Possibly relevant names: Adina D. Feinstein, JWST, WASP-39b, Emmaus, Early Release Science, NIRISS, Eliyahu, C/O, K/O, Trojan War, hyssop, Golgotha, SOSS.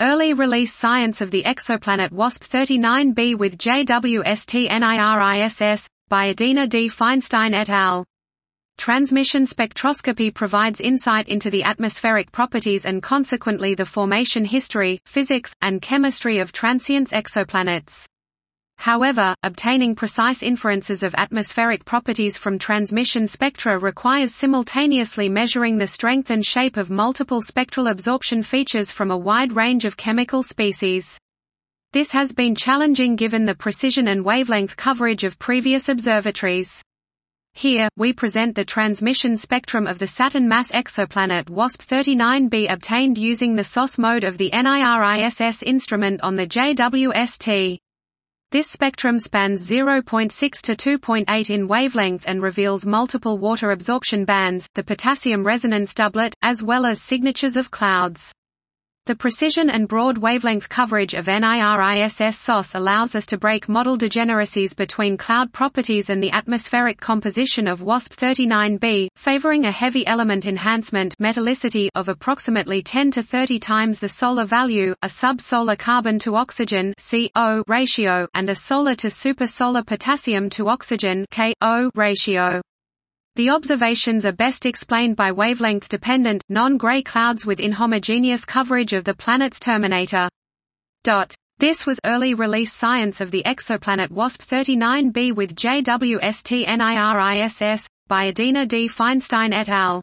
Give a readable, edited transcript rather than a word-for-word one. Early release science of the exoplanet WASP-39b with JWST NIRISS, by Adina D. Feinstein et al. Transmission spectroscopy provides insight into the atmospheric properties and consequently the formation history, physics, and chemistry of transients exoplanets. However, obtaining precise inferences of atmospheric properties from transmission spectra requires simultaneously measuring the strength and shape of multiple spectral absorption features from a wide range of chemical species. This has been challenging given the precision and wavelength coverage of previous observatories. Here, we present the transmission spectrum of the Saturn mass exoplanet WASP-39b obtained using the SOSS mode of the NIRISS instrument on the JWST. This spectrum spans 0.6 to 2.8 in wavelength and reveals multiple water absorption bands, the potassium resonance doublet, as well as signatures of clouds. The precision and broad wavelength coverage of NIRISS SOSS allows us to break model degeneracies between cloud properties and the atmospheric composition of WASP-39b, favoring a heavy element enhancement metallicity of approximately 10 to 30 times the solar value, a sub-solar carbon to oxygen (C/O) ratio, and a solar to super-solar potassium to oxygen (K/O) ratio. The observations are best explained by wavelength-dependent, non-gray clouds with inhomogeneous coverage of the planet's terminator. This was early release science of the exoplanet WASP-39b with JWST NIRISS, by Adina D. Feinstein et al.